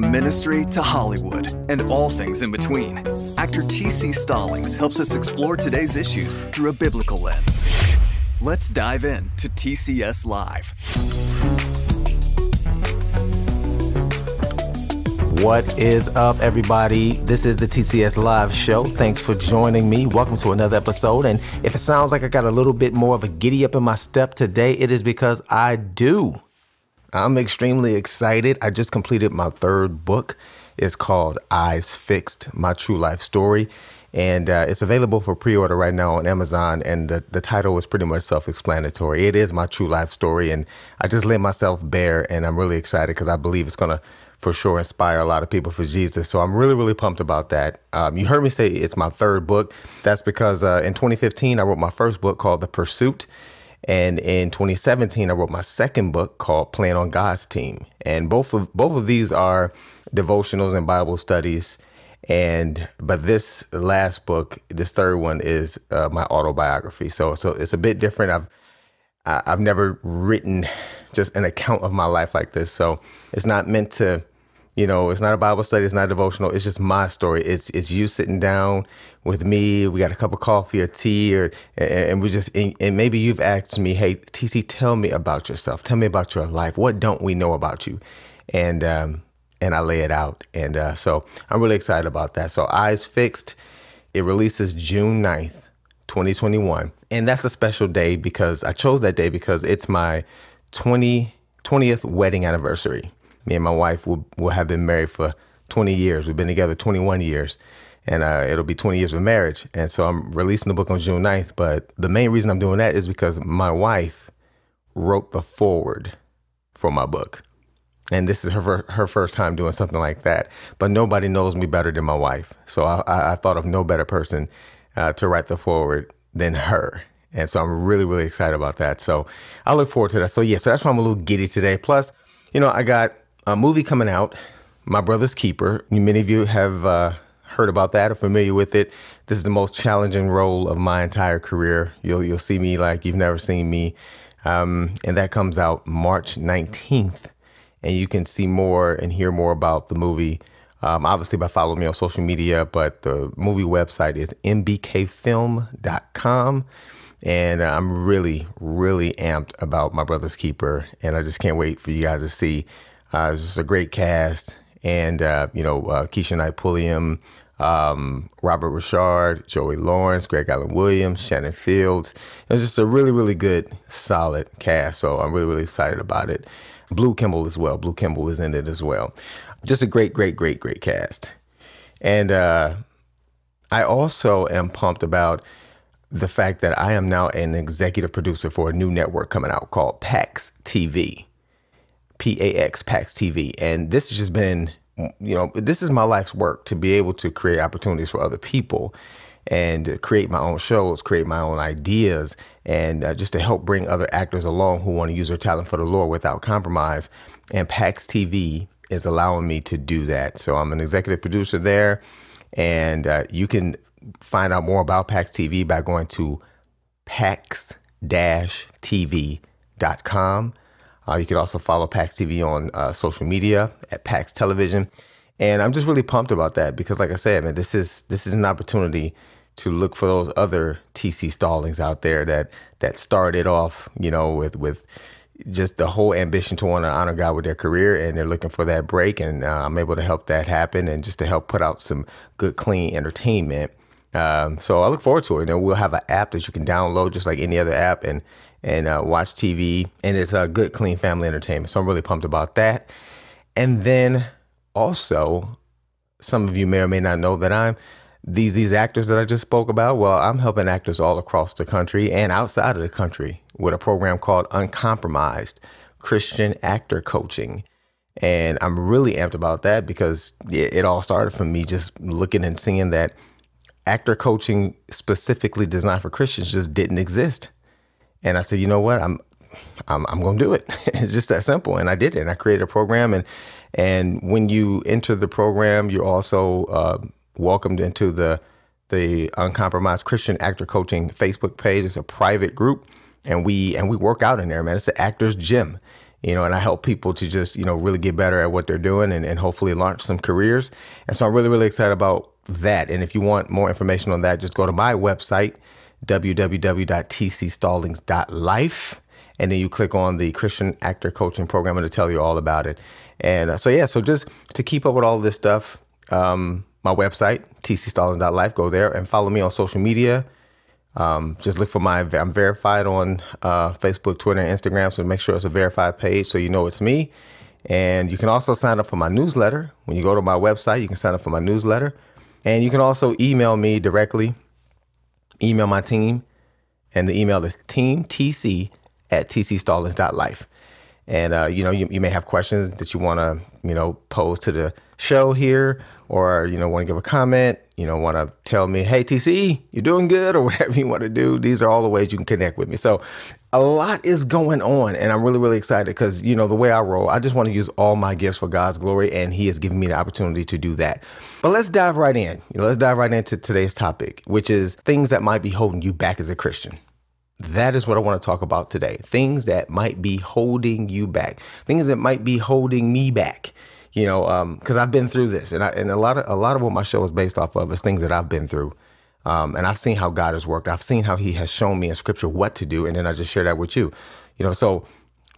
From ministry to Hollywood and all things in between, actor T.C. Stallings helps us explore today's issues through a biblical lens. Let's dive in to TCS Live. What is up, everybody? This is the TCS Live Show. Thanks for joining me. Welcome to another episode. And if it sounds like I got a little bit more of a giddy up in my step today, it is because I do. I'm extremely excited. I just completed my third book. It's called Eyes Fixed, My True Life Story. And it's available for pre-order right now on Amazon. And the title is pretty much self-explanatory. It is my true life story. And I just laid myself bare. And I'm really excited because I believe it's going to for sure inspire a lot of people for Jesus. So I'm really, really pumped about that. You heard me say it's my third book. That's because in 2015, I wrote my first book called The Pursuit. And in 2017, I wrote my second book called Playing on God's Team. And both of these are devotionals and Bible studies. But this last book, this third one, is my autobiography. So it's a bit different. I've never written just an account of my life like this. So it's not meant to, you know, it's not a Bible study. It's not a devotional. It's just my story. It's you sitting down with me. We got a cup of coffee or tea, and we just, and maybe you've asked me, hey, TC, tell me about yourself. Tell me about your life. What don't we know about you? And I lay it out. So I'm really excited about that. So Eyes Fixed, it releases June 9th, 2021. And that's a special day because I chose that day because it's my 20th wedding anniversary. Me and my wife will have been married for 20 years. We've been together 21 years, and it'll be 20 years of marriage. And so I'm releasing the book on June 9th. But the main reason I'm doing that is because my wife wrote the foreword for my book. And this is her first time doing something like that. But nobody knows me better than my wife. So I thought of no better person to write the foreword than her. And so I'm really, really excited about that. So I look forward to that. So yeah, so that's why I'm a little giddy today. Plus, you know, I got a movie coming out, My Brother's Keeper. Many of you have heard about that, are familiar with it. This is the most challenging role of my entire career. You'll see me like you've never seen me. And that comes out March 19th. And you can see more and hear more about the movie, obviously by following me on social media, but the movie website is mbkfilm.com. And I'm really, really amped about My Brother's Keeper. And I just can't wait for you guys to see. It's just a great cast, and Keisha Knight Pulliam, Robert Richard, Joey Lawrence, Greg Allen Williams, Shannon Fields. It's just a really, really good, solid cast. So I'm really, really excited about it. Blue Kimball as well. Blue Kimball is in it as well. Just a great, great, great, great cast. And I also am pumped about the fact that I am now an executive producer for a new network coming out called PAX TV. PAX, PAX TV. And this has just been, you know, this is my life's work to be able to create opportunities for other people and create my own shows, create my own ideas, and just to help bring other actors along who want to use their talent for the Lord without compromise. And PAX TV is allowing me to do that. So I'm an executive producer there, and you can find out more about PAX TV by going to pax-tv.com. You can also follow PAX TV on social media at PAX Television. And I'm just really pumped about that because, like I said, man, this is an opportunity to look for those other T.C. Stallings out there that started off, you know, with just the whole ambition to want to honor God with their career, and they're looking for that break. And I'm able to help that happen and just to help put out some good, clean entertainment. So I look forward to it. And we'll have an app that you can download just like any other app and watch TV. And it's a good, clean family entertainment. So I'm really pumped about that. And then also, some of you may or may not know that I'm these actors that I just spoke about. Well, I'm helping actors all across the country and outside of the country with a program called Uncompromised Christian Actor Coaching. And I'm really amped about that because it all started from me just looking and seeing that actor coaching specifically designed for Christians just didn't exist. And I said, you know what, I'm going to do it. It's just that simple. And I did it. And I created a program. And when you enter the program, you're also welcomed into the Uncompromised Christian Actor Coaching Facebook page. It's a private group. And we work out in there, man. It's an actor's gym. you know, and I help people to just, you know, really get better at what they're doing and hopefully launch some careers. And so I'm really, really excited about that. And if you want more information on that, just go to my website, www.tcstallings.life. And then you click on the Christian Actor Coaching Program and it'll tell you all about it. And so just to keep up with all this stuff, my website, tcstallings.life, go there and follow me on social media. Just look for I'm verified on Facebook, Twitter, and Instagram. So make sure it's a verified page so you know it's me. And you can also sign up for my newsletter. When you go to my website, you can sign up for my newsletter. And you can also email me directly, email my team. And the email is teamtc@tcstallings.life. And, you may have questions that you want to, pose to the show here, or, want to give a comment, want to tell me, hey, TC, you're doing good, or whatever you want to do. These are all the ways you can connect with me. So a lot is going on, and I'm really, really excited because, the way I roll, I just want to use all my gifts for God's glory, and he has given me the opportunity to do that. But let's dive right in. Let's dive right into today's topic, which is things that might be holding you back as a Christian. That is what I want to talk about today. Things that might be holding you back. Things that might be holding me back. Because I've been through this, and a lot of what my show is based off of is things that I've been through. And I've seen how God has worked. I've seen how he has shown me in scripture what to do. And then I just share that with you, so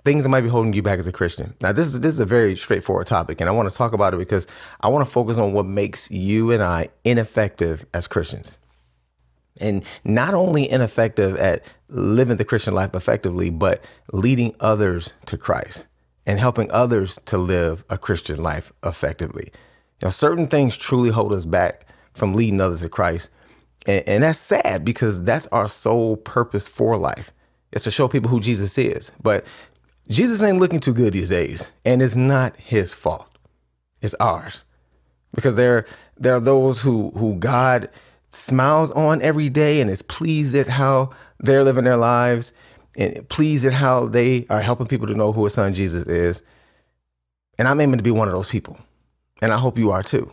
things that might be holding you back as a Christian. Now, this is a very straightforward topic, and I want to talk about it because I want to focus on what makes you and I ineffective as Christians. And not only ineffective at living the Christian life effectively, but leading others to Christ and helping others to live a Christian life effectively. Now, certain things truly hold us back from leading others to Christ. And that's sad because that's our sole purpose for life. It's to show people who Jesus is. But Jesus ain't looking too good these days, and it's not his fault. It's ours, because there are those who God smiles on every day and is pleased at how they're living their lives and pleased at how they are helping people to know who his son Jesus is. And I'm aiming to be one of those people, and I hope you are too.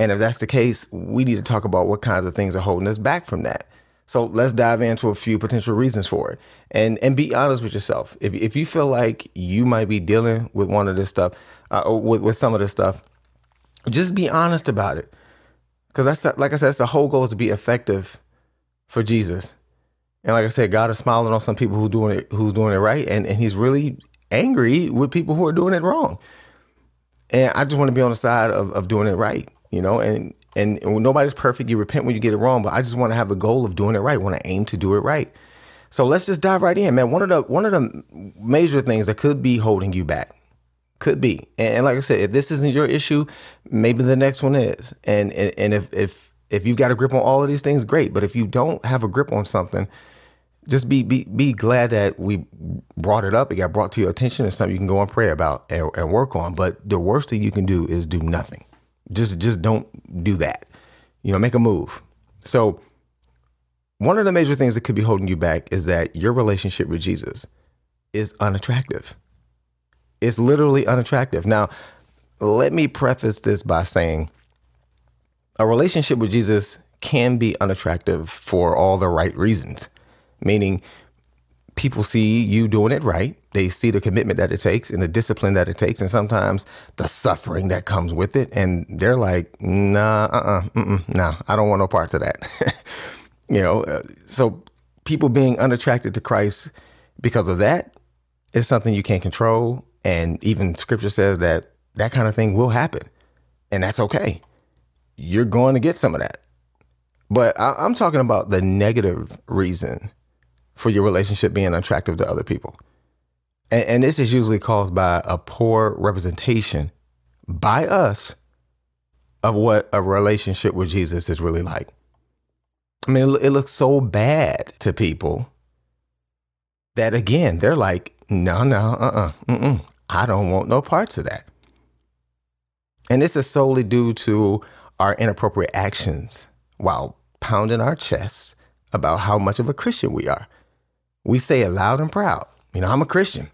And if that's the case, we need to talk about what kinds of things are holding us back from that. So let's dive into a few potential reasons for it, and be honest with yourself. If you feel like you might be dealing with one of this stuff, with some of this stuff, just be honest about it. Because that's, like I said, that's the whole goal, is to be effective for Jesus. And like I said, God is smiling on some people who's doing it right, and he's really angry with people who are doing it wrong. And I just want to be on the side of doing it right, and nobody's perfect. You repent when you get it wrong, but I just want to have the goal of doing it right. I want to aim to do it right. So let's just dive right in, man. One of the major things that could be holding you back. Could be. And like I said, if this isn't your issue, maybe the next one is. And if you've got a grip on all of these things, great. But if you don't have a grip on something, just be glad that we brought it up. It got brought to your attention. It's something you can go and pray about and work on. But the worst thing you can do is do nothing. Just don't do that. Make a move. So one of the major things that could be holding you back is that your relationship with Jesus is unattractive. It's literally unattractive. Now, let me preface this by saying a relationship with Jesus can be unattractive for all the right reasons, meaning people see you doing it right. They see the commitment that it takes and the discipline that it takes, and sometimes the suffering that comes with it. And they're like, nah, I don't want no parts of that. So people being unattracted to Christ because of that is something you can't control. And even scripture says that kind of thing will happen, and that's okay. You're going to get some of that. But I'm talking about the negative reason for your relationship being unattractive to other people. And this is usually caused by a poor representation by us of what a relationship with Jesus is really like. I mean, it looks so bad to people that, again, they're like, I don't want no parts of that. And this is solely due to our inappropriate actions while pounding our chests about how much of a Christian we are. We say it loud and proud. I'm a Christian.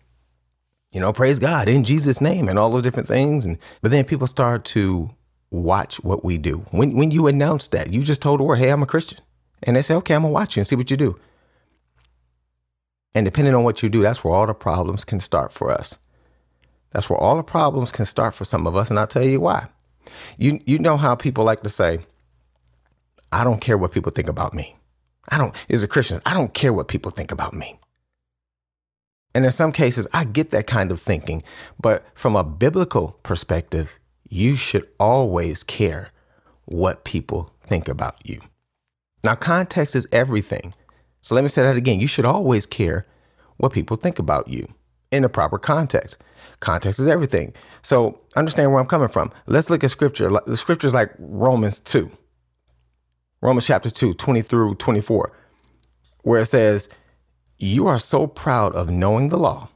Praise God in Jesus' name and all those different things. But then people start to watch what we do. When you announce that, you just told the world, hey, I'm a Christian. And they say, okay, I'm going to watch you and see what you do. And depending on what you do, that's where all the problems can start for us. That's where all the problems can start for some of us. And I'll tell you why. You know how people like to say, I don't care what people think about me. As a Christian, I don't care what people think about me. And in some cases, I get that kind of thinking. But from a biblical perspective, you should always care what people think about you. Now, context is everything. So let me say that again. You should always care what people think about you in the proper context. Context is everything. So understand where I'm coming from. Let's look at scripture. The scriptures like Romans 2. Romans chapter 2, 20 through 24, where it says, you are so proud of knowing the law.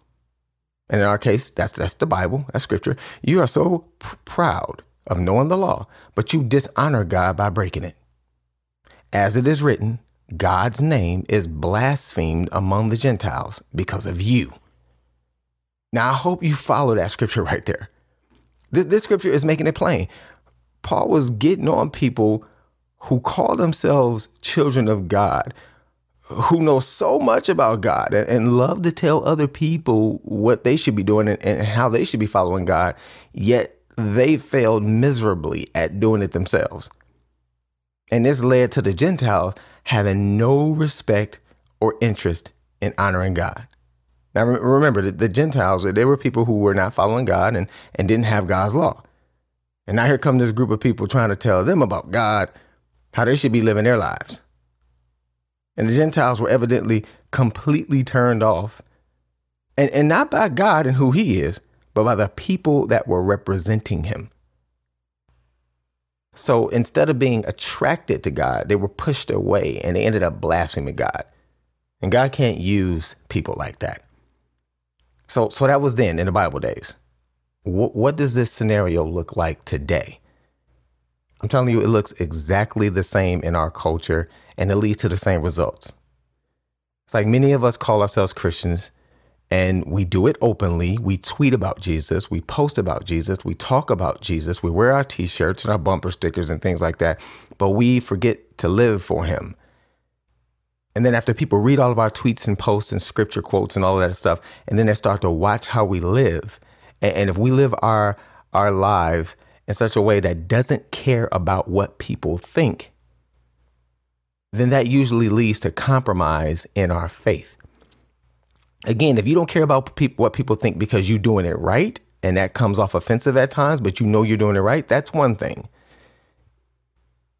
And in our case, that's the Bible, that's scripture. You are so proud of knowing the law, but you dishonor God by breaking it. As it is written, God's name is blasphemed among the Gentiles because of you. Now, I hope you follow that scripture right there. This scripture is making it plain. Paul was getting on people who call themselves children of God, who know so much about God and love to tell other people what they should be doing and how they should be following God, yet they failed miserably at doing it themselves. And this led to the Gentiles having no respect or interest in honoring God. Now, remember, the Gentiles, they were people who were not following God and didn't have God's law. And now here come this group of people trying to tell them about God, how they should be living their lives. And the Gentiles were evidently completely turned off, and not by God and who he is, but by the people that were representing him. So instead of being attracted to God, they were pushed away and they ended up blaspheming God. And God can't use people like that. So that was then in the Bible days. What does this scenario look like today? I'm telling you, it looks exactly the same in our culture, and it leads to the same results. It's like many of us call ourselves Christians, and we do it openly. We tweet about Jesus. We post about Jesus. We talk about Jesus. We wear our T-shirts and our bumper stickers and things like that, but we forget to live for him. And then after people read all of our tweets and posts and scripture quotes and all of that stuff, and then they start to watch how we live. And if we live our lives in such a way that doesn't care about what people think, then that usually leads to compromise in our faith. Again, if you don't care about what people think because you're doing it right, and that comes off offensive at times, but you know you're doing it right, that's one thing.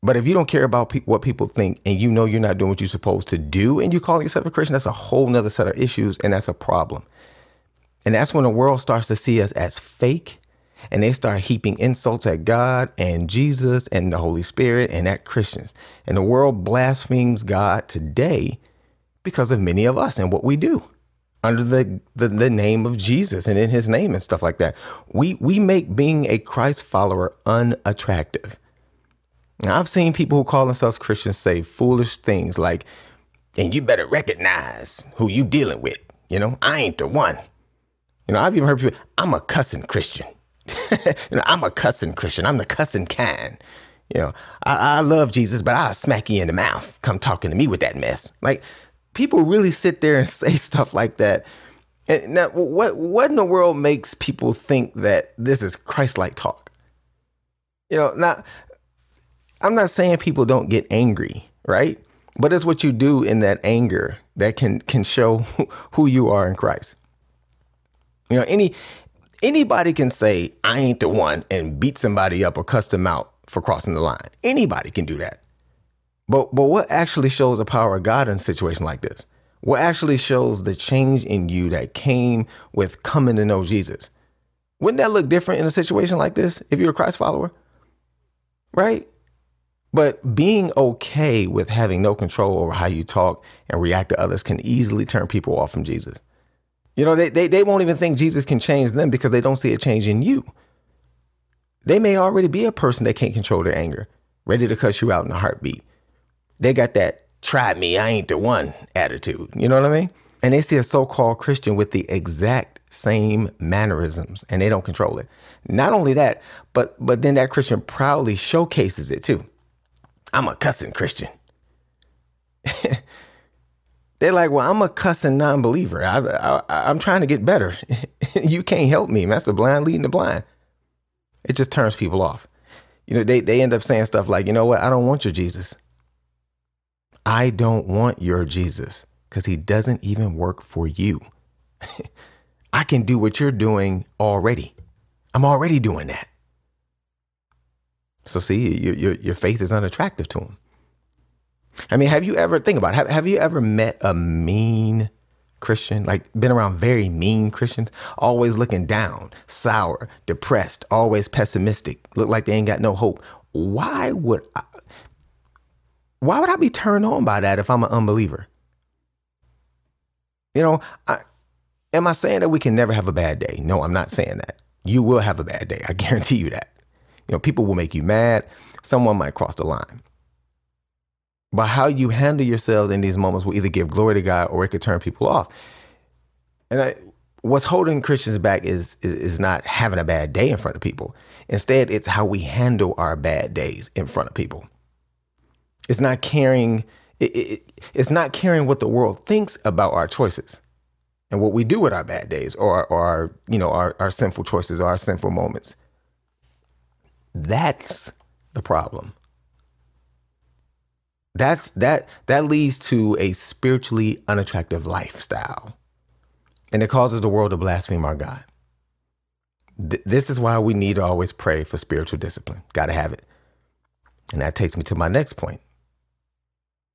But if you don't care about what people think and you know you're not doing what you're supposed to do and you call yourself a Christian, that's a whole nother set of issues, and that's a problem. And that's when the world starts to see us as fake, and they start heaping insults at God and Jesus and the Holy Spirit and at Christians. And the world blasphemes God today because of many of us and what we do under the name of Jesus and in his name and stuff like that. We make being a Christ follower unattractive. Now, I've seen people who call themselves Christians say foolish things like, and you better recognize who you dealing with. You know, I ain't the one. You know, I've even heard people, I'm a cussing Christian. I'm a cussing Christian. I'm the cussing kind. You know, I love Jesus, but I'll smack you in the mouth. Come talking to me with that mess. Like, people really sit there and say stuff like that. And now, what in the world makes people think that this is Christ-like talk? You know, I'm not saying people don't get angry, right? But it's what you do in that anger that can show who you are in Christ. You know, Anybody can say, I ain't the one, and beat somebody up or cuss them out for crossing the line. Anybody can do that. But what actually shows the power of God in a situation like this? What actually shows the change in you that came with coming to know Jesus? Wouldn't that look different in a situation like this if you're a Christ follower? Right? But being okay with having no control over how you talk and react to others can easily turn people off from Jesus. You know, they won't even think Jesus can change them because they don't see a change in you. They may already be a person that can't control their anger, ready to cuss you out in a heartbeat. They got that try me, I ain't the one attitude. You know what I mean? And they see a so-called Christian with the exact same mannerisms and they don't control it. Not only that, but then that Christian proudly showcases it too. I'm a cussing Christian. They're like, well, I'm a cussing non-believer. I'm trying to get better. You can't help me. That's the blind leading the blind. It just turns people off. You know, they end up saying stuff like, you know what? I don't want your Jesus. I don't want your Jesus because he doesn't even work for you. I can do what you're doing already. I'm already doing that. So see, your faith is unattractive to him. I mean, have you ever met a mean Christian, like been around very mean Christians, always looking down, sour, depressed, always pessimistic, look like they ain't got no hope? Why would I be turned on by that if I'm an unbeliever? You know, am I saying that we can never have a bad day? No, I'm not saying that. You will have a bad day. I guarantee you that. You know, people will make you mad. Someone might cross the line. But how you handle yourselves in these moments will either give glory to God or it could turn people off. And what's holding Christians back is not having a bad day in front of people. Instead, it's how we handle our bad days in front of people. It's not caring. It's not caring what the world thinks about our choices and what we do with our bad days or our sinful choices or our sinful moments. That's the problem. That leads to a spiritually unattractive lifestyle, and it causes the world to blaspheme our God. This is why we need to always pray for spiritual discipline. Got to have it. And that takes me to my next point.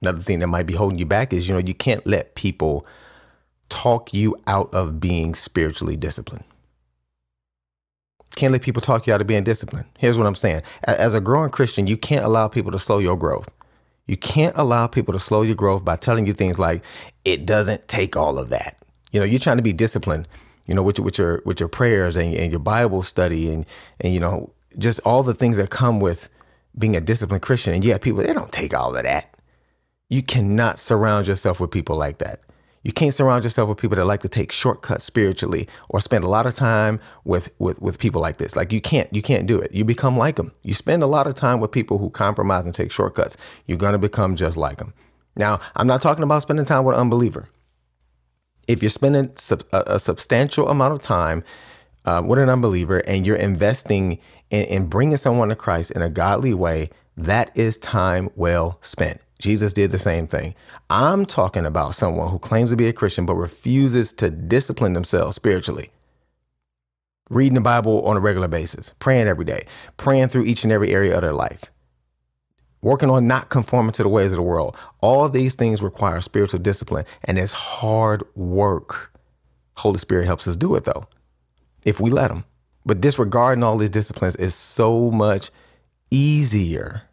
Another thing that might be holding you back is, you know, you can't let people talk you out of being spiritually disciplined. Can't let people talk you out of being disciplined. Here's what I'm saying. As a growing Christian, you can't allow people to slow your growth. You can't allow people to slow your growth by telling you things like, it doesn't take all of that. You know, you're trying to be disciplined, you know, with your prayers and your Bible study and, you know, just all the things that come with being a disciplined Christian. And yeah, people, they don't take all of that. You cannot surround yourself with people like that. You can't surround yourself with people that like to take shortcuts spiritually or spend a lot of time with people like this. Like you can't do it. You become like them. You spend a lot of time with people who compromise and take shortcuts. You're going to become just like them. Now, I'm not talking about spending time with an unbeliever. If you're spending a substantial amount of time with an unbeliever and you're investing in bringing someone to Christ in a godly way, that is time well spent. Jesus did the same thing. I'm talking about someone who claims to be a Christian but refuses to discipline themselves spiritually. Reading the Bible on a regular basis, praying every day, praying through each and every area of their life, working on not conforming to the ways of the world. All these things require spiritual discipline, and it's hard work. Holy Spirit helps us do it, though, if we let him. But disregarding all these disciplines is so much easier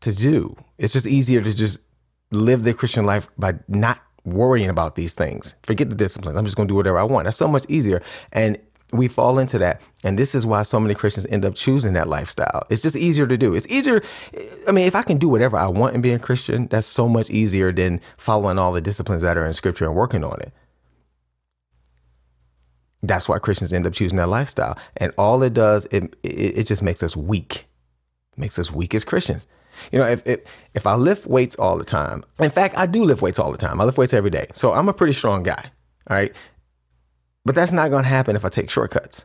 to do. It's just easier to just live the Christian life by not worrying about these things. Forget the disciplines. I'm just going to do whatever I want. That's so much easier. And we fall into that. And this is why so many Christians end up choosing that lifestyle. It's just easier to do. It's easier. I mean, if I can do whatever I want and be a Christian, that's so much easier than following all the disciplines that are in scripture and working on it. That's why Christians end up choosing that lifestyle. And all it does, it just makes us weak. It makes us weak as Christians. You know, if I lift weights all the time, in fact, I do lift weights all the time. I lift weights every day. So I'm a pretty strong guy. All right. But that's not going to happen if I take shortcuts.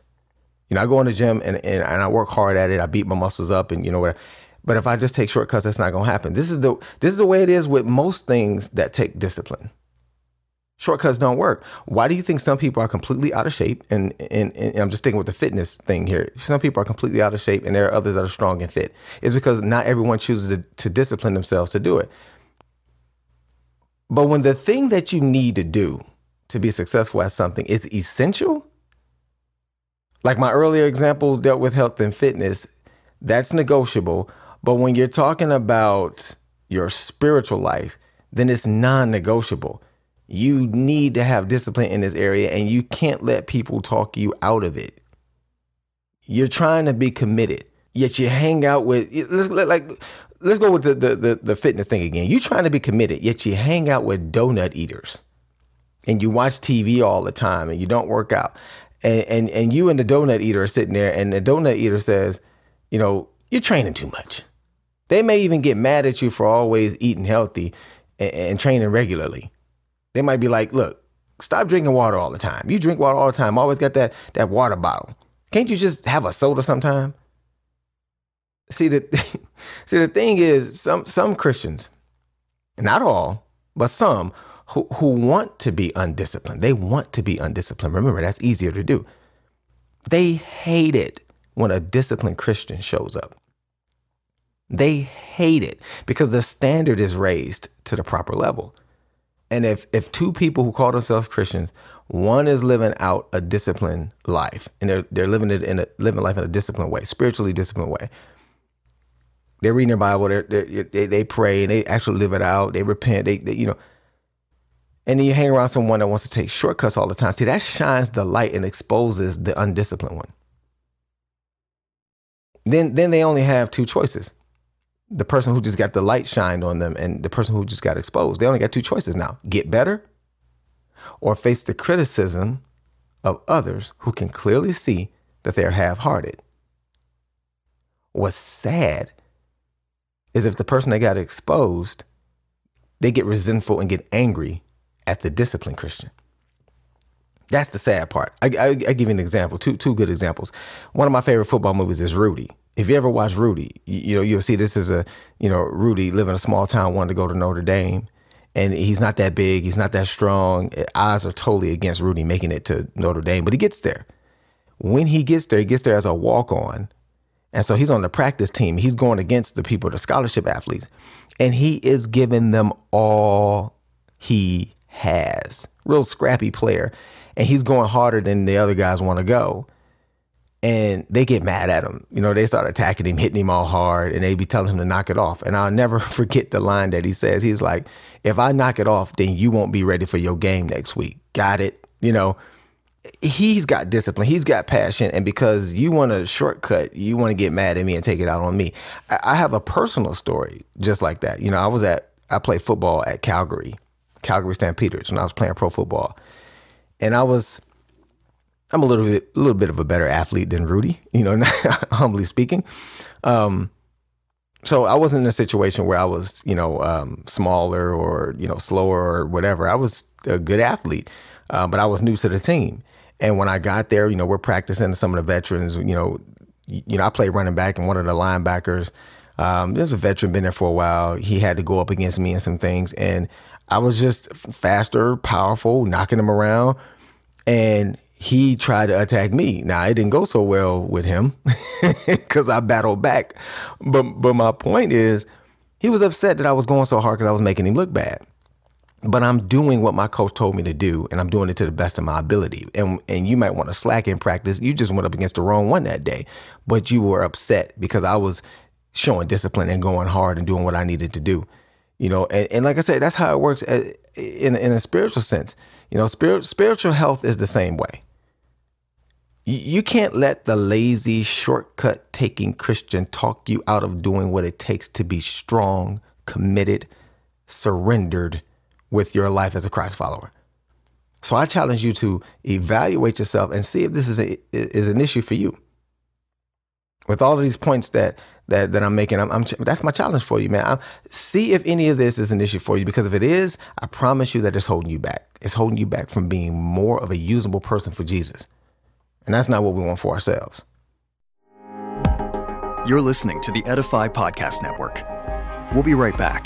You know, I go in the gym and I work hard at it. I beat my muscles up and, you know, whatever. But if I just take shortcuts, that's not going to happen. This is the way it is with most things that take discipline. Shortcuts don't work. Why do you think some people are completely out of shape? And I'm just sticking with the fitness thing here. Some people are completely out of shape and there are others that are strong and fit. It's because not everyone chooses to discipline themselves to do it. But when the thing that you need to do to be successful at something is essential, like my earlier example dealt with health and fitness, that's negotiable. But when you're talking about your spiritual life, then it's non-negotiable. You need to have discipline in this area and you can't let people talk you out of it. You're trying to be committed, yet you hang out with, let's go with the fitness thing again. You're trying to be committed, yet you hang out with donut eaters and you watch TV all the time and you don't work out. And you and the donut eater are sitting there and the donut eater says, you know, you're training too much. They may even get mad at you for always eating healthy and training regularly. They might be like, look, stop drinking water all the time. You drink water all the time. Always got that water bottle. Can't you just have a soda sometime? See, the thing is, some Christians, not all, but some who want to be undisciplined. They want to be undisciplined. Remember, that's easier to do. They hate it when a disciplined Christian shows up. They hate it because the standard is raised to the proper level. And if two people who call themselves Christians, one is living out a disciplined life, and they're living it in living life in a disciplined way, spiritually disciplined way. They're reading their Bible, they pray, and they actually live it out. They repent, they and then you hang around someone that wants to take shortcuts all the time. See, that shines the light and exposes the undisciplined one. Then they only have two choices. The person who just got the light shined on them and the person who just got exposed, they only got two choices now. Get better or face the criticism of others who can clearly see that they're half-hearted. What's sad is if the person that got exposed, they get resentful and get angry at the disciplined Christian. That's the sad part. I give you an example, two good examples. One of my favorite football movies is Rudy. If you ever watch Rudy, you'll see this is Rudy living in a small town, wanted to go to Notre Dame, and he's not that big. He's not that strong. Odds are totally against Rudy making it to Notre Dame, but he gets there. When he gets there as a walk-on. And so he's on the practice team. He's going against the people, the scholarship athletes, and he is giving them all he has. Real scrappy player. And he's going harder than the other guys want to go. And they get mad at him. They start attacking him, hitting him all hard, and they be telling him to knock it off. And I'll never forget the line that he says. He's like, if I knock it off, then you won't be ready for your game next week. Got it? He's got discipline. He's got passion. And because you want a shortcut, you want to get mad at me and take it out on me. I have a personal story just like that. I played football at Calgary Stampeders when I was playing pro football. And I'm a little bit of a better athlete than Rudy, humbly speaking. So I wasn't in a situation where I was, smaller or, slower or whatever. I was a good athlete, but I was new to the team. And when I got there, we're practicing some of the veterans, I played running back and one of the linebackers, there's a veteran been there for a while. He had to go up against me and some things. And I was just faster, powerful, knocking him around. And he tried to attack me. Now, it didn't go so well with him because I battled back. But my point is, he was upset that I was going so hard because I was making him look bad. But I'm doing what my coach told me to do, and I'm doing it to the best of my ability. And you might want to slack in practice. You just went up against the wrong one that day. But you were upset because I was showing discipline and going hard and doing what I needed to do. And like I said, that's how it works in a spiritual sense. Spiritual health is the same way. You can't let the lazy, shortcut-taking Christian talk you out of doing what it takes to be strong, committed, surrendered with your life as a Christ follower. So I challenge you to evaluate yourself and see if this is an issue for you. With all of these points that I'm making, that's my challenge for you, man. See if any of this is an issue for you, because if it is, I promise you that it's holding you back. It's holding you back from being more of a usable person for Jesus. And that's not what we want for ourselves. You're listening to the Edify Podcast Network. We'll be right back.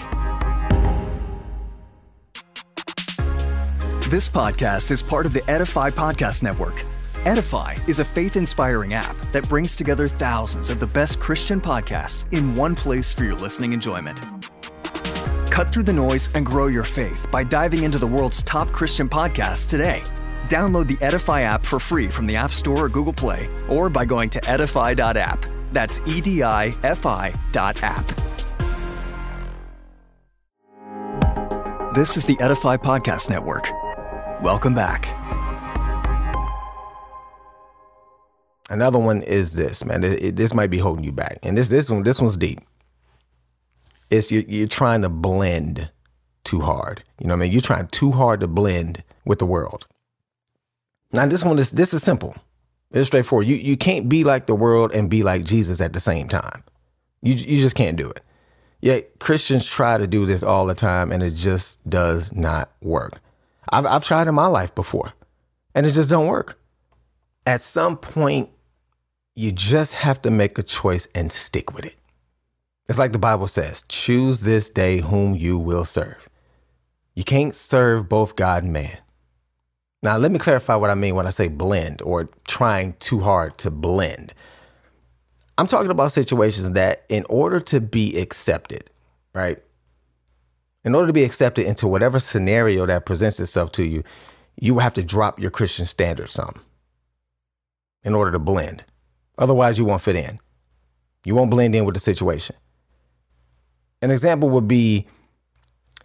This podcast is part of the Edify Podcast Network. Edify is a faith-inspiring app that brings together thousands of the best Christian podcasts in one place for your listening enjoyment. Cut through the noise and grow your faith by diving into the world's top Christian podcasts today. Download the Edify app for free from the App Store or Google Play, or by going to edify.app. That's edify.app. This is the Edify Podcast Network. Welcome back. Another one is this, man. This might be holding you back. And this one's deep. It's you're trying to blend too hard. You're trying too hard to blend with the world. Now, this is simple. It's straightforward. You can't be like the world and be like Jesus at the same time. You just can't do it. Yet Christians try to do this all the time, and it just does not work. I've tried in my life before, and it just don't work. At some point, you just have to make a choice and stick with it. It's like the Bible says, choose this day whom you will serve. You can't serve both God and man. Now, let me clarify what I mean when I say blend or trying too hard to blend. I'm talking about situations that in order to be accepted, right? In order to be accepted into whatever scenario that presents itself to you, you will have to drop your Christian standards some in order to blend. Otherwise, you won't fit in. You won't blend in with the situation. An example would be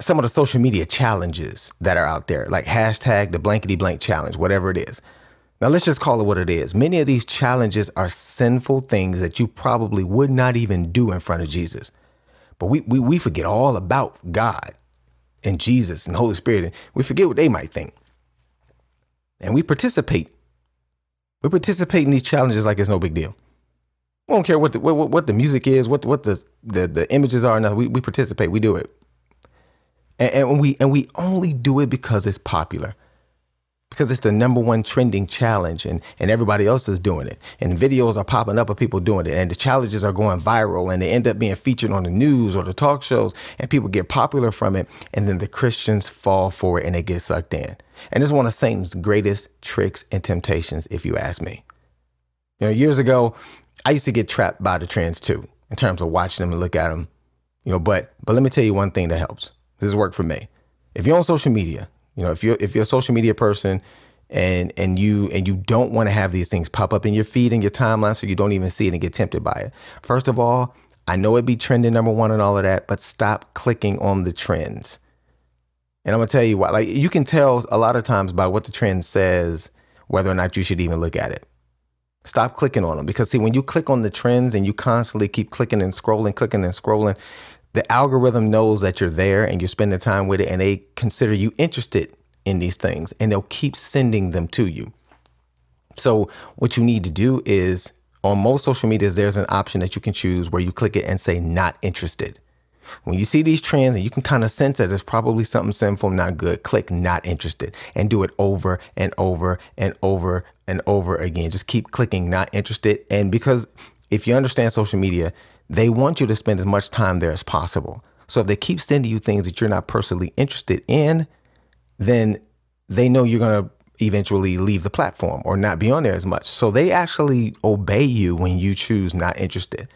some of the social media challenges that are out there, like hashtag the blankety blank challenge, whatever it is. Now, let's just call it what it is. Many of these challenges are sinful things that you probably would not even do in front of Jesus. But we forget all about God and Jesus and the Holy Spirit. And we forget what they might think. And we participate. We participate in these challenges like it's no big deal. We don't care what the music is, what the images are. Nothing. We participate. We do it. And we only do it because it's popular, because it's the number one trending challenge and everybody else is doing it. And videos are popping up of people doing it, and the challenges are going viral, and they end up being featured on the news or the talk shows, and people get popular from it. And then the Christians fall for it and they get sucked in. And it's one of Satan's greatest tricks and temptations, if you ask me. You know, years ago, I used to get trapped by the trends too, in terms of watching them and look at them, you know, but let me tell you one thing that helps. This has worked for me. If you're on social media, you know, if you're a social media person and you don't want to have these things pop up in your feed and your timeline, so you don't even see it and get tempted by it. First of all, I know it'd be trending number one and all of that, but stop clicking on the trends. And I'm going to tell you why. Like, you can tell a lot of times by what the trend says, whether or not you should even look at it. Stop clicking on them, because see, when you click on the trends and you constantly keep clicking and scrolling, the algorithm knows that you're there and you're spending time with it, and they consider you interested in these things, and they'll keep sending them to you. So what you need to do is, on most social medias, there's an option that you can choose where you click it and say not interested. When you see these trends and you can kind of sense that it's probably something sinful, not good, click not interested, and do it over and over and over and over again. Just keep clicking not interested. And because if you understand social media, they want you to spend as much time there as possible. So if they keep sending you things that you're not personally interested in, then they know you're going to eventually leave the platform or not be on there as much. So they actually obey you when you choose not interested,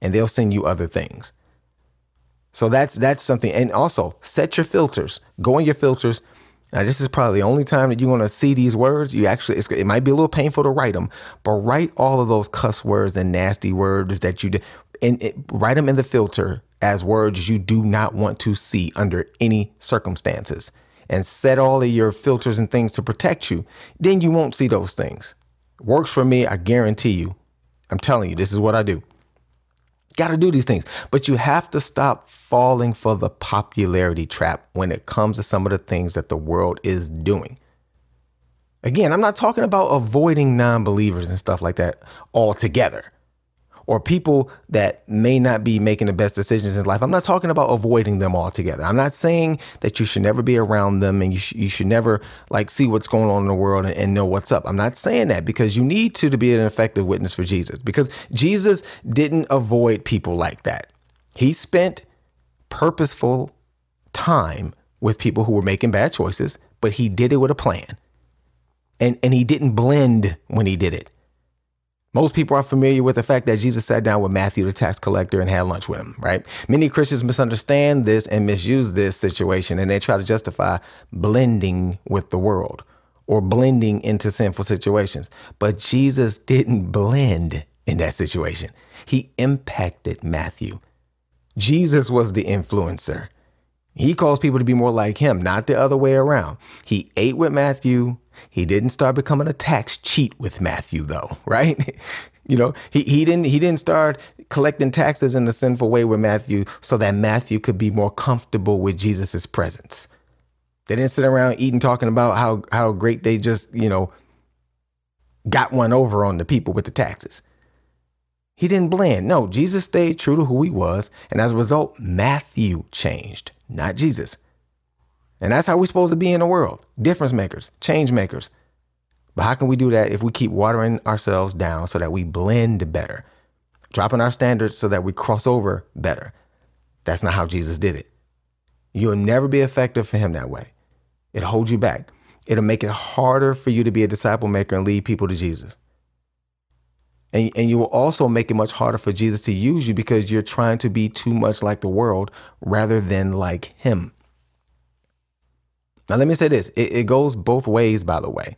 and they'll send you other things. So that's something. And also set your filters, go in your filters. Now, this is probably the only time that you want to see these words. You actually, it might be a little painful to write them, but write all of those cuss words and nasty words that you did, and write them in the filter as words you do not want to see under any circumstances, and set all of your filters and things to protect you. Then you won't see those things. Works for me. I guarantee you. I'm telling you, this is what I do. Got to do these things, but you have to stop falling for the popularity trap when it comes to some of the things that the world is doing. Again, I'm not talking about avoiding non-believers and stuff like that altogether, or people that may not be making the best decisions in life. I'm not talking about avoiding them altogether. I'm not saying that you should never be around them, and you should never like see what's going on in the world and know what's up. I'm not saying that, because you need to be an effective witness for Jesus, because Jesus didn't avoid people like that. He spent purposeful time with people who were making bad choices, but he did it with a plan, and he didn't blend when he did it. Most people are familiar with the fact that Jesus sat down with Matthew, the tax collector, and had lunch with him, right? Many Christians misunderstand this and misuse this situation, and they try to justify blending with the world or blending into sinful situations. But Jesus didn't blend in that situation. He impacted Matthew. Jesus was the influencer. He calls people to be more like him, not the other way around. He ate with Matthew. He didn't start becoming a tax cheat with Matthew, though, right? You know, he didn't start collecting taxes in a sinful way with Matthew so that Matthew could be more comfortable with Jesus's presence. They didn't sit around eating, talking about how great they just, you know, got one over on the people with the taxes. He didn't blend. No, Jesus stayed true to who he was. And as a result, Matthew changed, not Jesus. And that's how we're supposed to be in the world. Difference makers, change makers. But how can we do that if we keep watering ourselves down so that we blend better? Dropping our standards so that we cross over better. That's not how Jesus did it. You'll never be effective for him that way. It holds you back. It'll make it harder for you to be a disciple maker and lead people to Jesus. And you will also make it much harder for Jesus to use you because you're trying to be too much like the world rather than like him. Now, let me say this. It goes both ways, by the way.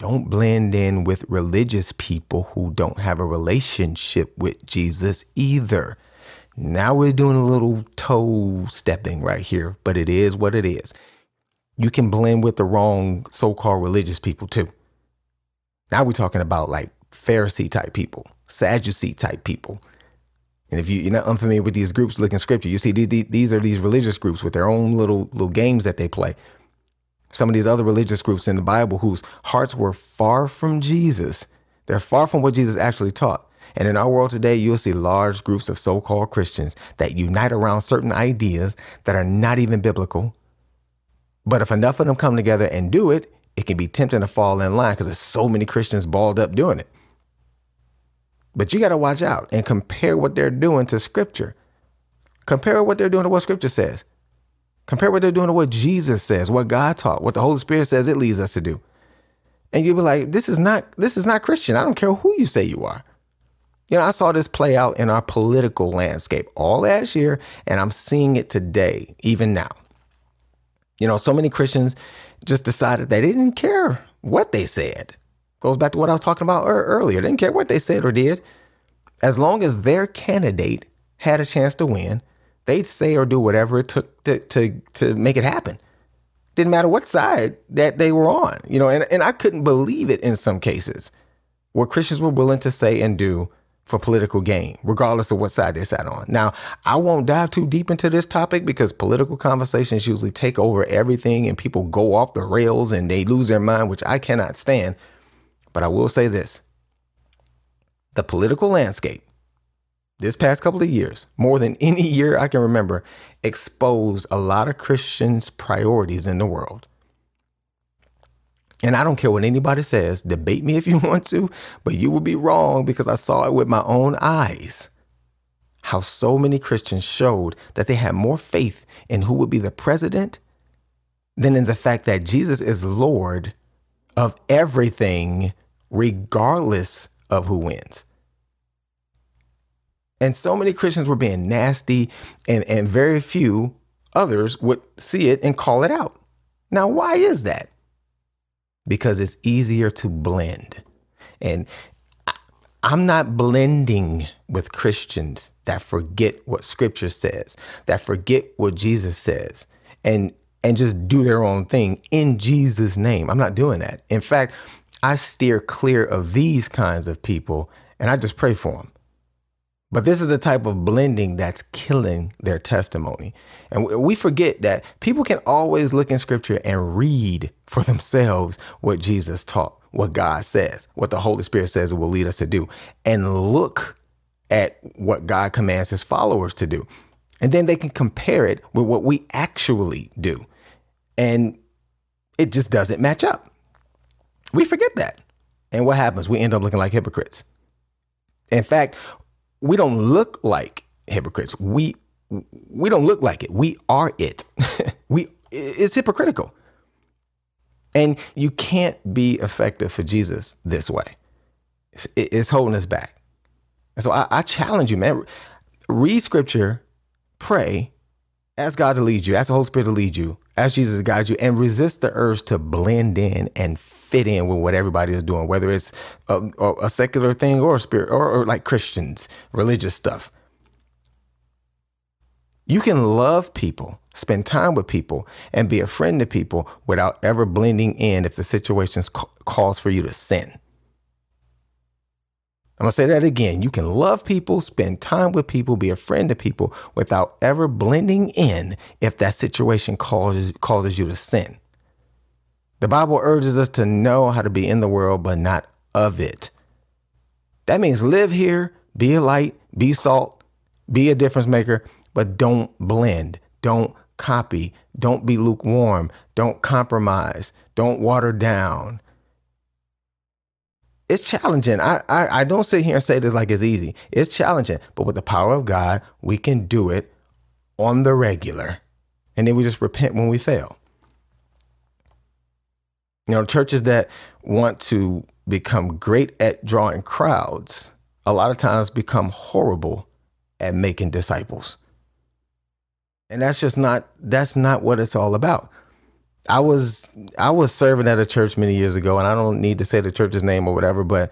Don't blend in with religious people who don't have a relationship with Jesus either. Now we're doing a little toe stepping right here, but it is what it is. You can blend with the wrong so-called religious people too. Now we're talking about like Pharisee type people, Sadducee type people. And if you're not unfamiliar with these groups, look in scripture. You see these are these religious groups with their own little games that they play. Some of these other religious groups in the Bible whose hearts were far from Jesus. They're far from what Jesus actually taught. And in our world today, you'll see large groups of so-called Christians that unite around certain ideas that are not even biblical. But if enough of them come together and do it, it can be tempting to fall in line because there's so many Christians balled up doing it. But you got to watch out and compare what they're doing to scripture. Compare what they're doing to what scripture says. Compare what they're doing to what Jesus says, what God taught, what the Holy Spirit says it leads us to do. And you'll be like, this is not Christian. I don't care who you say you are. You know, I saw this play out in our political landscape all last year, and I'm seeing it today, even now. You know, so many Christians just decided they didn't care what they said. Goes back to what I was talking about earlier. They didn't care what they said or did. As long as their candidate had a chance to win, they'd say or do whatever it took to make it happen. Didn't matter what side that they were on, you know, and I couldn't believe it in some cases where Christians were willing to say and do for political gain, regardless of what side they sat on. Now, I won't dive too deep into this topic because political conversations usually take over everything and people go off the rails and they lose their mind, which I cannot stand. But I will say this. The political landscape this past couple of years, more than any year I can remember, exposed a lot of Christians' priorities in the world. And I don't care what anybody says, debate me if you want to, but you will be wrong because I saw it with my own eyes. How so many Christians showed that they had more faith in who would be the president than in the fact that Jesus is Lord of everything, regardless of who wins. And so many Christians were being nasty, and very few others would see it and call it out. Now, why is that? Because it's easier to blend. And I'm not blending with Christians that forget what scripture says, that forget what Jesus says, and just do their own thing in Jesus' name. I'm not doing that. In fact, I steer clear of these kinds of people, and I just pray for them. But this is the type of blending that's killing their testimony. And we forget that people can always look in scripture and read for themselves what Jesus taught, what God says, what the Holy Spirit says it will lead us to do, and look at what God commands his followers to do. And then they can compare it with what we actually do. And it just doesn't match up. We forget that. And what happens? We end up looking like hypocrites. In fact, we don't look like hypocrites. We don't look like it. We are it. It's hypocritical. And you can't be effective for Jesus this way. It's holding us back. And so I challenge you, man. Read scripture, pray, ask God to lead you, ask the Holy Spirit to lead you, ask Jesus to guide you, and resist the urge to blend in and fit in with what everybody is doing, whether it's a secular thing or a spirit or like Christians, religious stuff. You can love people, spend time with people, and be a friend to people without ever blending in if the situation calls for you to sin. I'm going to say that again. You can love people, spend time with people, be a friend to people without ever blending in if that situation causes you to sin. The Bible urges us to know how to be in the world, but not of it. That means live here, be a light, be salt, be a difference maker, but don't blend. Don't copy, don't be lukewarm, don't compromise, don't water down. It's challenging. I don't sit here and say this like it's easy. It's challenging, but with the power of God, we can do it on the regular. And then we just repent when we fail. You know, churches that want to become great at drawing crowds, a lot of times become horrible at making disciples. And that's just not, that's not what it's all about. I was serving at a church many years ago, and I don't need to say the church's name or whatever, but,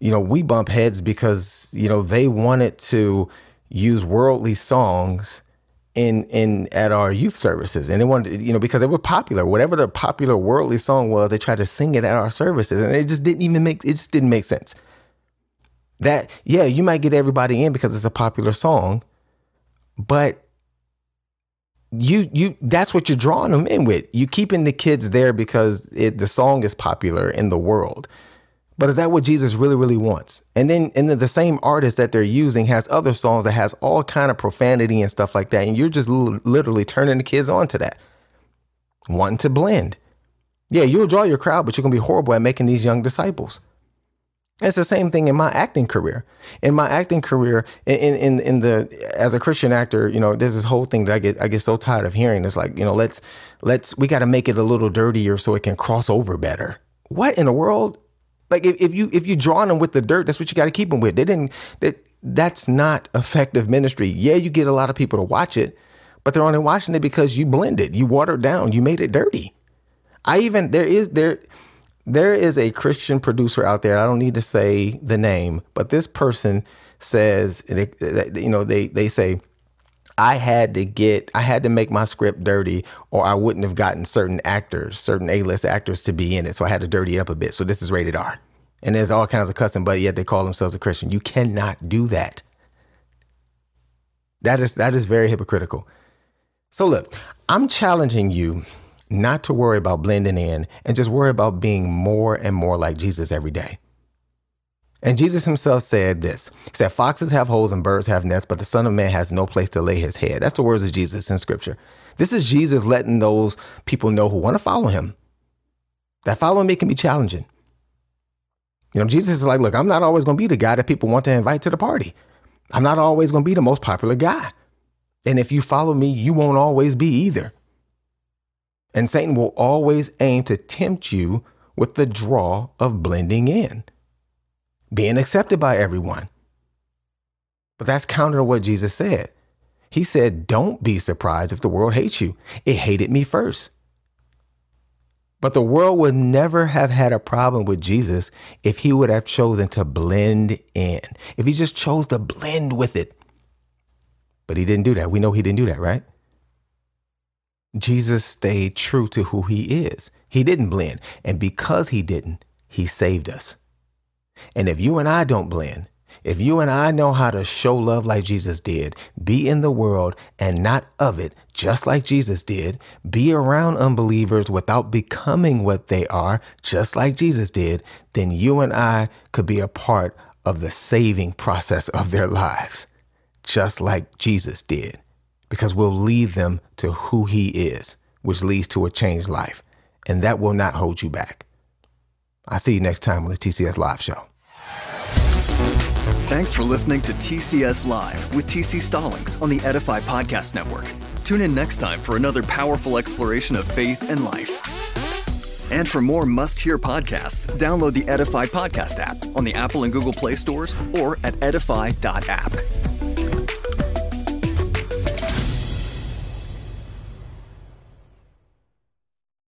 you know, we bump heads because, you know, they wanted to use worldly songs in at our youth services. And they wanted, you know, because they were popular, whatever the popular worldly song was, they tried to sing it at our services, and it just didn't make sense. That, yeah, you might get everybody in because it's a popular song, but you that's what you're drawing them in with. You keeping the kids there because the song is popular in the world. But is that what Jesus really, really wants? And then the same artist that they're using has other songs that has all kind of profanity and stuff like that. And you're just literally turning the kids on to that. Wanting to blend. Yeah, you'll draw your crowd, but you're going to be horrible at making these young disciples. It's the same thing in my acting career. In my acting career, as a Christian actor, you know, there's this whole thing that I get so tired of hearing. It's like, you know, we got to make it a little dirtier so it can cross over better. What in the world? Like if you drawing them with the dirt, that's what you got to keep them with. That's not effective ministry. Yeah, you get a lot of people to watch it, but they're only watching it because you blend it, you watered down, you made it dirty. There is a Christian producer out there. I don't need to say the name, but this person says, you know, they say, I had to make my script dirty, or I wouldn't have gotten certain A-list actors to be in it. So I had to dirty it up a bit. So this is rated R. And there's all kinds of cussing, but yet they call themselves a Christian. You cannot do that. That is very hypocritical. So look, I'm challenging you not to worry about blending in and just worry about being more and more like Jesus every day. And Jesus himself said this. He said, foxes have holes and birds have nests, but the Son of Man has no place to lay his head. That's the words of Jesus in scripture. This is Jesus letting those people know who want to follow him. That following me can be challenging. You know, Jesus is like, look, I'm not always going to be the guy that people want to invite to the party. I'm not always going to be the most popular guy. And if you follow me, you won't always be either. And Satan will always aim to tempt you with the draw of blending in, being accepted by everyone. But that's counter to what Jesus said. He said, don't be surprised if the world hates you. It hated me first. But the world would never have had a problem with Jesus if he would have chosen to blend in, if he just chose to blend with it. But he didn't do that. We know he didn't do that, right? Jesus stayed true to who he is. He didn't blend. And because he didn't, he saved us. And if you and I don't blend, if you and I know how to show love like Jesus did, be in the world and not of it, just like Jesus did, be around unbelievers without becoming what they are, just like Jesus did, then you and I could be a part of the saving process of their lives, just like Jesus did, because we'll lead them to who he is, which leads to a changed life. And that will not hold you back. I'll see you next time on the TCS Live Show. Thanks for listening to TCS Live with T.C. Stallings on the Edify Podcast Network. Tune in next time for another powerful exploration of faith and life. And for more must-hear podcasts, download the Edify Podcast app on the Apple and Google Play stores or at edify.app.